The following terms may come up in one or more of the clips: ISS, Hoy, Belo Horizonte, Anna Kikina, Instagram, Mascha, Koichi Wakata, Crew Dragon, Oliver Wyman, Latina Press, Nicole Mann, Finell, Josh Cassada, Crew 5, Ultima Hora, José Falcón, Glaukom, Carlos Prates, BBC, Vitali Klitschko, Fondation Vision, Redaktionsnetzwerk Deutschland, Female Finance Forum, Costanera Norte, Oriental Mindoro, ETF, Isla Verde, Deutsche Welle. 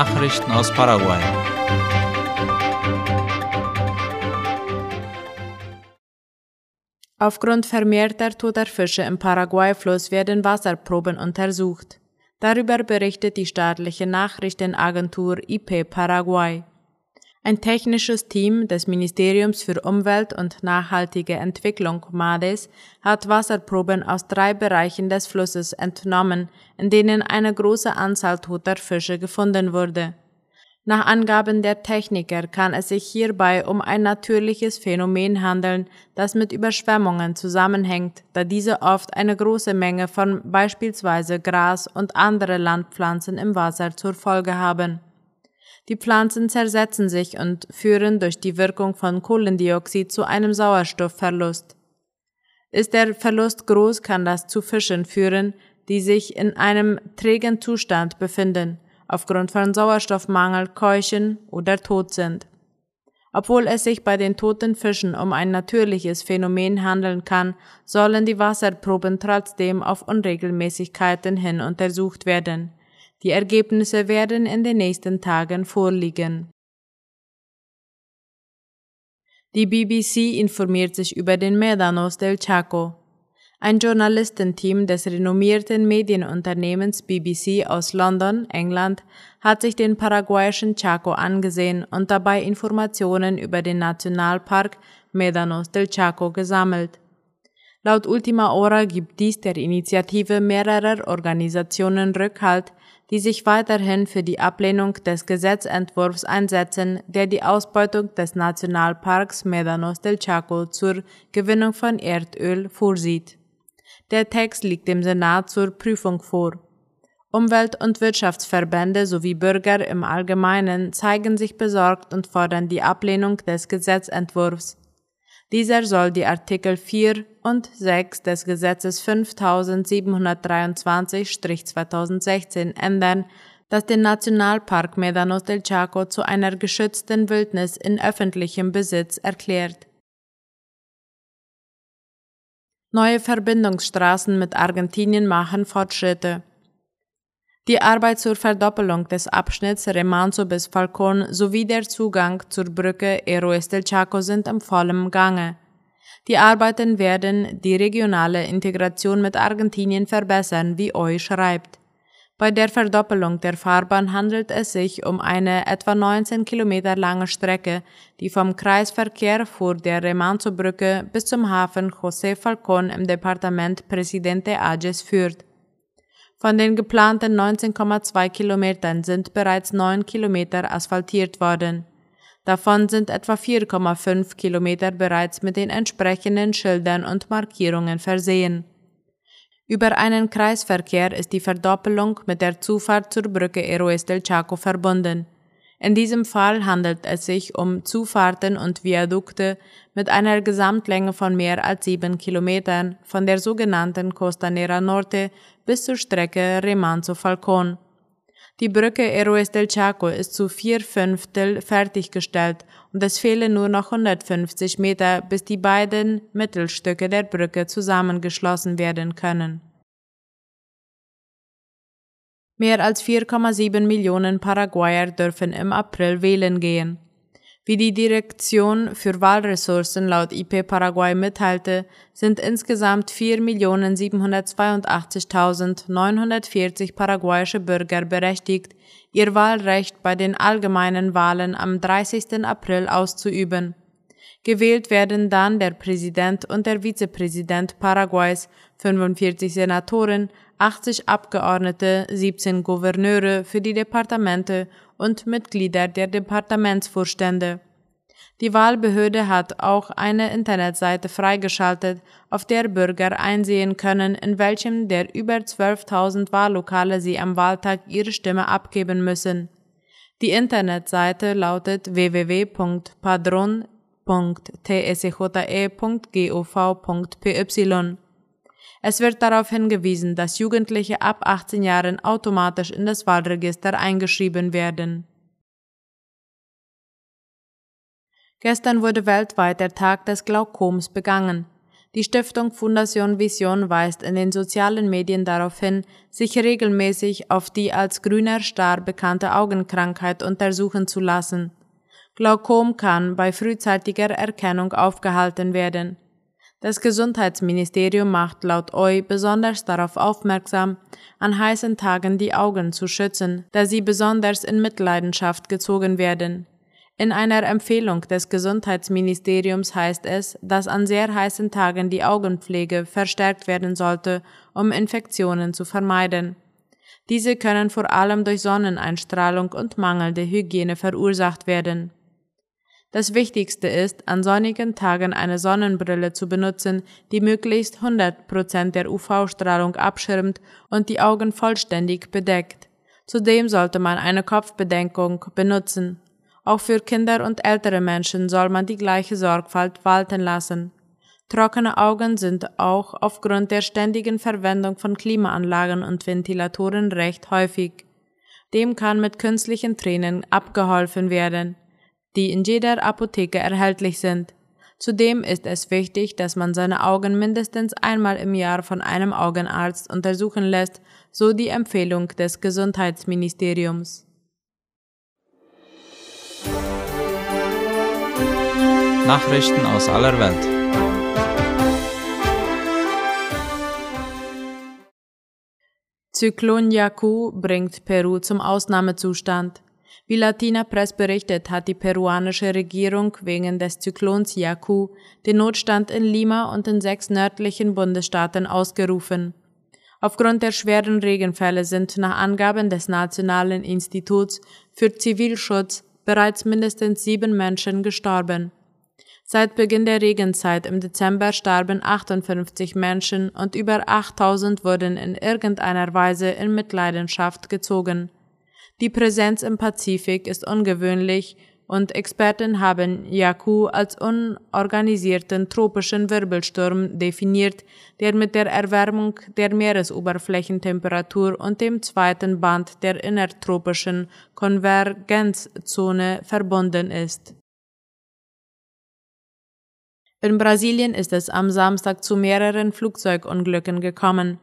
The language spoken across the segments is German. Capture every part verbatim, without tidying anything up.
Nachrichten aus Paraguay. Aufgrund vermehrter toter Fische im Paraguay-Fluss werden Wasserproben untersucht. Darüber berichtet die staatliche Nachrichtenagentur I P Paraguay. Ein technisches Team des Ministeriums für Umwelt und nachhaltige Entwicklung MADES hat Wasserproben aus drei Bereichen des Flusses entnommen, in denen eine große Anzahl toter Fische gefunden wurde. Nach Angaben der Techniker kann es sich hierbei um ein natürliches Phänomen handeln, das mit Überschwemmungen zusammenhängt, da diese oft eine große Menge von beispielsweise Gras und andere Landpflanzen im Wasser zur Folge haben. Die Pflanzen zersetzen sich und führen durch die Wirkung von Kohlendioxid zu einem Sauerstoffverlust. Ist der Verlust groß, kann das zu Fischen führen, die sich in einem trägen Zustand befinden, aufgrund von Sauerstoffmangel keuchen oder tot sind. Obwohl es sich bei den toten Fischen um ein natürliches Phänomen handeln kann, sollen die Wasserproben trotzdem auf Unregelmäßigkeiten hin untersucht werden. Die Ergebnisse werden in den nächsten Tagen vorliegen. Die B B C informiert sich über den Médanos del Chaco. Ein Journalistenteam des renommierten Medienunternehmens B B C aus London, England, hat sich den paraguayischen Chaco angesehen und dabei Informationen über den Nationalpark Médanos del Chaco gesammelt. Laut Ultima Hora gibt dies der Initiative mehrerer Organisationen Rückhalt, die sich weiterhin für die Ablehnung des Gesetzentwurfs einsetzen, der die Ausbeutung des Nationalparks Médanos del Chaco zur Gewinnung von Erdöl vorsieht. Der Text liegt dem Senat zur Prüfung vor. Umwelt- und Wirtschaftsverbände sowie Bürger im Allgemeinen zeigen sich besorgt und fordern die Ablehnung des Gesetzentwurfs. Dieser soll die Artikel vier und sechs des Gesetzes fünftausendsiebenhundertdreiundzwanzig zweitausendsechzehn ändern, das den Nationalpark Médanos del Chaco zu einer geschützten Wildnis in öffentlichem Besitz erklärt. Neue Verbindungsstraßen mit Argentinien machen Fortschritte. Die Arbeit zur Verdoppelung des Abschnitts Remanso bis Falcón sowie der Zugang zur Brücke Héroes del Chaco sind im vollen Gange. Die Arbeiten werden die regionale Integration mit Argentinien verbessern, wie Hoy schreibt. Bei der Verdoppelung der Fahrbahn handelt es sich um eine etwa neunzehn Kilometer lange Strecke, die vom Kreisverkehr vor der Remanso-Brücke bis zum Hafen José Falcón im Departement Presidente Hayes führt. Von den geplanten neunzehn Komma zwei Kilometern sind bereits neun Kilometer asphaltiert worden. Davon sind etwa vier Komma fünf Kilometer bereits mit den entsprechenden Schildern und Markierungen versehen. Über einen Kreisverkehr ist die Verdoppelung mit der Zufahrt zur Brücke Héroes del Chaco verbunden. In diesem Fall handelt es sich um Zufahrten und Viadukte mit einer Gesamtlänge von mehr als sieben Kilometern von der sogenannten Costanera Norte bis zur Strecke Remanso-Falcón. Die Brücke Héroes del Chaco ist zu vier Fünftel fertiggestellt und es fehlen nur noch hundertfünfzig Meter, bis die beiden Mittelstücke der Brücke zusammengeschlossen werden können. Mehr als vier Komma sieben Millionen Paraguayer dürfen im April wählen gehen. Wie die Direktion für Wahlressourcen laut I P Paraguay mitteilte, sind insgesamt vier Millionen siebenhundertzweiundachtzigtausendneunhundertvierzig paraguayische Bürger berechtigt, ihr Wahlrecht bei den allgemeinen Wahlen am dreißigsten April auszuüben. Gewählt werden dann der Präsident und der Vizepräsident Paraguays, fünfundvierzig Senatoren, achtzig Abgeordnete, siebzehn Gouverneure für die Departemente und Mitglieder der Departementsvorstände. Die Wahlbehörde hat auch eine Internetseite freigeschaltet, auf der Bürger einsehen können, in welchem der über zwölftausend Wahllokale sie am Wahltag ihre Stimme abgeben müssen. Die Internetseite lautet w w w punkt padron punkt t s j e punkt gov punkt p y. Es wird darauf hingewiesen, dass Jugendliche ab achtzehn Jahren automatisch in das Wahlregister eingeschrieben werden. Gestern wurde weltweit der Tag des Glaukoms begangen. Die Stiftung Fondation Vision weist in den sozialen Medien darauf hin, sich regelmäßig auf die als grüner Star bekannte Augenkrankheit untersuchen zu lassen. Glaukom kann bei frühzeitiger Erkennung aufgehalten werden. Das Gesundheitsministerium macht laut Hoy besonders darauf aufmerksam, an heißen Tagen die Augen zu schützen, da sie besonders in Mitleidenschaft gezogen werden. In einer Empfehlung des Gesundheitsministeriums heißt es, dass an sehr heißen Tagen die Augenpflege verstärkt werden sollte, um Infektionen zu vermeiden. Diese können vor allem durch Sonneneinstrahlung und mangelnde Hygiene verursacht werden. Das Wichtigste ist, an sonnigen Tagen eine Sonnenbrille zu benutzen, die möglichst hundert Prozent der U V-Strahlung abschirmt und die Augen vollständig bedeckt. Zudem sollte man eine Kopfbedeckung benutzen. Auch für Kinder und ältere Menschen soll man die gleiche Sorgfalt walten lassen. Trockene Augen sind auch aufgrund der ständigen Verwendung von Klimaanlagen und Ventilatoren recht häufig. Dem kann mit künstlichen Tränen abgeholfen werden, die in jeder Apotheke erhältlich sind. Zudem ist es wichtig, dass man seine Augen mindestens einmal im Jahr von einem Augenarzt untersuchen lässt, so die Empfehlung des Gesundheitsministeriums. Nachrichten aus aller Welt. Zyklon Yaku bringt Peru zum Ausnahmezustand. Wie Latina Press berichtet, hat die peruanische Regierung wegen des Zyklons Yaku den Notstand in Lima und in sechs nördlichen Bundesstaaten ausgerufen. Aufgrund der schweren Regenfälle sind nach Angaben des Nationalen Instituts für Zivilschutz bereits mindestens sieben Menschen gestorben. Seit Beginn der Regenzeit im Dezember starben achtundfünfzig Menschen und über achttausend wurden in irgendeiner Weise in Mitleidenschaft gezogen. Die Präsenz im Pazifik ist ungewöhnlich und Experten haben Yaku als unorganisierten tropischen Wirbelsturm definiert, der mit der Erwärmung der Meeresoberflächentemperatur und dem zweiten Band der innertropischen Konvergenzzone verbunden ist. In Brasilien ist es am Samstag zu mehreren Flugzeugunglücken gekommen.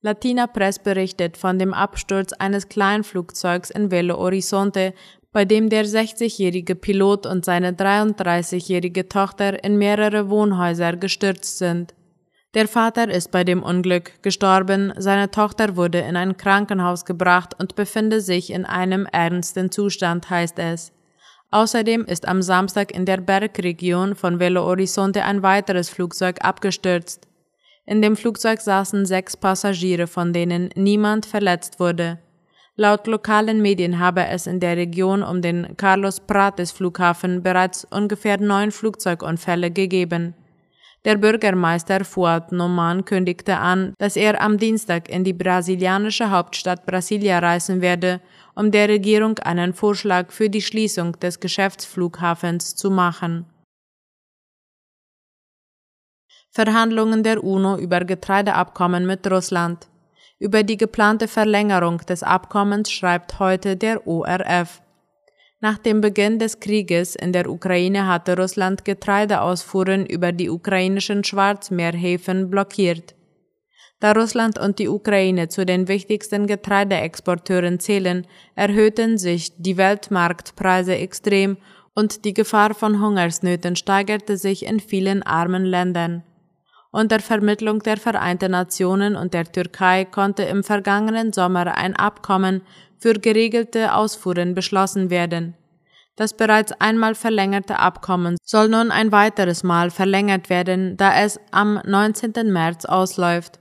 Latina Press berichtet von dem Absturz eines Kleinflugzeugs in Belo Horizonte, bei dem der sechzigjährige Pilot und seine dreiunddreißigjährige Tochter in mehrere Wohnhäuser gestürzt sind. Der Vater ist bei dem Unglück gestorben, seine Tochter wurde in ein Krankenhaus gebracht und befinde sich in einem ernsten Zustand, heißt es. Außerdem ist am Samstag in der Bergregion von Belo Horizonte ein weiteres Flugzeug abgestürzt. In dem Flugzeug saßen sechs Passagiere, von denen niemand verletzt wurde. Laut lokalen Medien habe es in der Region um den Carlos Prates Flughafen bereits ungefähr neun Flugzeugunfälle gegeben. Der Bürgermeister Fuad Noman kündigte an, dass er am Dienstag in die brasilianische Hauptstadt Brasilia reisen werde, um der Regierung einen Vorschlag für die Schließung des Geschäftsflughafens zu machen. Verhandlungen der UNO über Getreideabkommen mit Russland. Über die geplante Verlängerung des Abkommens schreibt heute der O R F. Nach dem Beginn des Krieges in der Ukraine hatte Russland Getreideausfuhren über die ukrainischen Schwarzmeerhäfen blockiert. Da Russland und die Ukraine zu den wichtigsten Getreideexporteuren zählen, erhöhten sich die Weltmarktpreise extrem und die Gefahr von Hungersnöten steigerte sich in vielen armen Ländern. Unter Vermittlung der Vereinten Nationen und der Türkei konnte im vergangenen Sommer ein Abkommen für geregelte Ausfuhren beschlossen werden. Das bereits einmal verlängerte Abkommen soll nun ein weiteres Mal verlängert werden, da es am neunzehnten März ausläuft.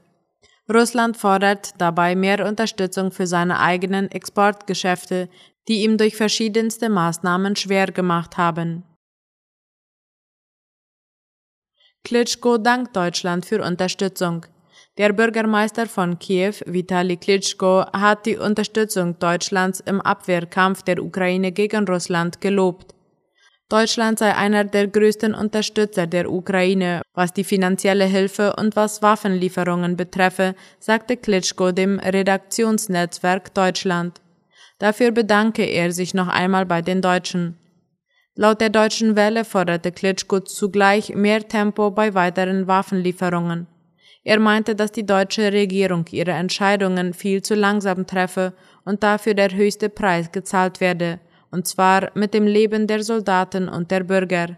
Russland fordert dabei mehr Unterstützung für seine eigenen Exportgeschäfte, die ihm durch verschiedenste Maßnahmen schwer gemacht haben. Klitschko dankt Deutschland für Unterstützung. Der Bürgermeister von Kiew, Vitali Klitschko, hat die Unterstützung Deutschlands im Abwehrkampf der Ukraine gegen Russland gelobt. Deutschland sei einer der größten Unterstützer der Ukraine, was die finanzielle Hilfe und was Waffenlieferungen betreffe, sagte Klitschko dem Redaktionsnetzwerk Deutschland. Dafür bedanke er sich noch einmal bei den Deutschen. Laut der Deutschen Welle forderte Klitschko zugleich mehr Tempo bei weiteren Waffenlieferungen. Er meinte, dass die deutsche Regierung ihre Entscheidungen viel zu langsam treffe und dafür der höchste Preis gezahlt werde, und zwar mit dem Leben der Soldaten und der Bürger.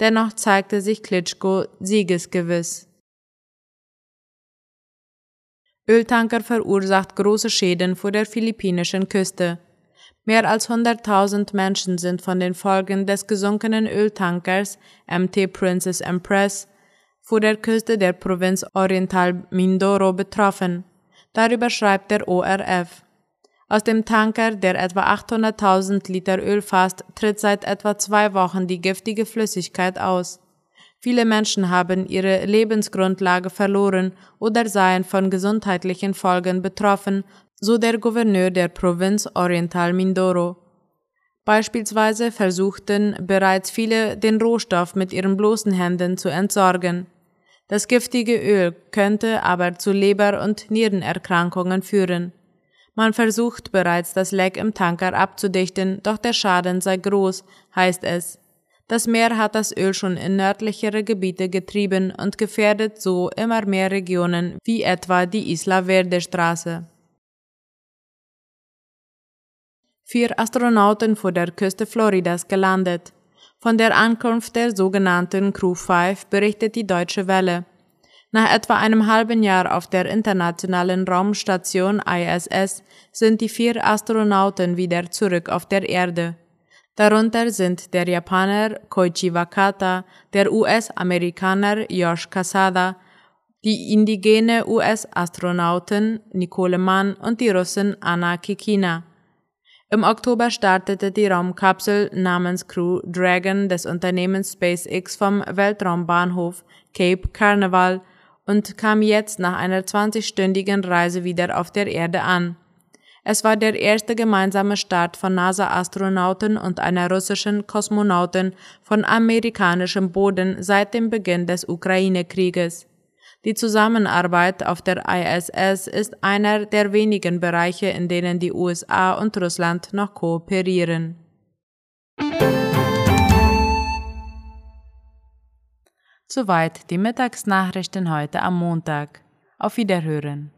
Dennoch zeigte sich Klitschko siegesgewiss. Öltanker verursacht große Schäden vor der philippinischen Küste. Mehr als hunderttausend Menschen sind von den Folgen des gesunkenen Öltankers M T Princess Empress vor der Küste der Provinz Oriental Mindoro betroffen. Darüber schreibt der O R F. Aus dem Tanker, der etwa achthunderttausend Liter Öl fasst, tritt seit etwa zwei Wochen die giftige Flüssigkeit aus. Viele Menschen haben ihre Lebensgrundlage verloren oder seien von gesundheitlichen Folgen betroffen, so der Gouverneur der Provinz Oriental Mindoro. Beispielsweise versuchten bereits viele, den Rohstoff mit ihren bloßen Händen zu entsorgen. Das giftige Öl könnte aber zu Leber- und Nierenerkrankungen führen. Man versucht bereits, das Leck im Tanker abzudichten, doch der Schaden sei groß, heißt es. Das Meer hat das Öl schon in nördlichere Gebiete getrieben und gefährdet so immer mehr Regionen wie etwa die Isla Verde Straße. Vier Astronauten vor der Küste Floridas gelandet. Von der Ankunft der sogenannten Crew fünf berichtet die Deutsche Welle. Nach etwa einem halben Jahr auf der internationalen Raumstation I S S sind die vier Astronauten wieder zurück auf der Erde. Darunter sind der Japaner Koichi Wakata, der U S-Amerikaner Josh Cassada, die indigene U S-Astronautin Nicole Mann und die Russin Anna Kikina. Im Oktober startete die Raumkapsel namens Crew Dragon des Unternehmens SpaceX vom Weltraumbahnhof Cape Carnival und kam jetzt nach einer zwanzigstündigen Reise wieder auf der Erde an. Es war der erste gemeinsame Start von NASA-Astronauten und einer russischen Kosmonautin von amerikanischem Boden seit dem Beginn des Ukraine-Krieges. Die Zusammenarbeit auf der I S S ist einer der wenigen Bereiche, in denen die U S A und Russland noch kooperieren. Soweit die Mittagsnachrichten heute am Montag. Auf Wiederhören.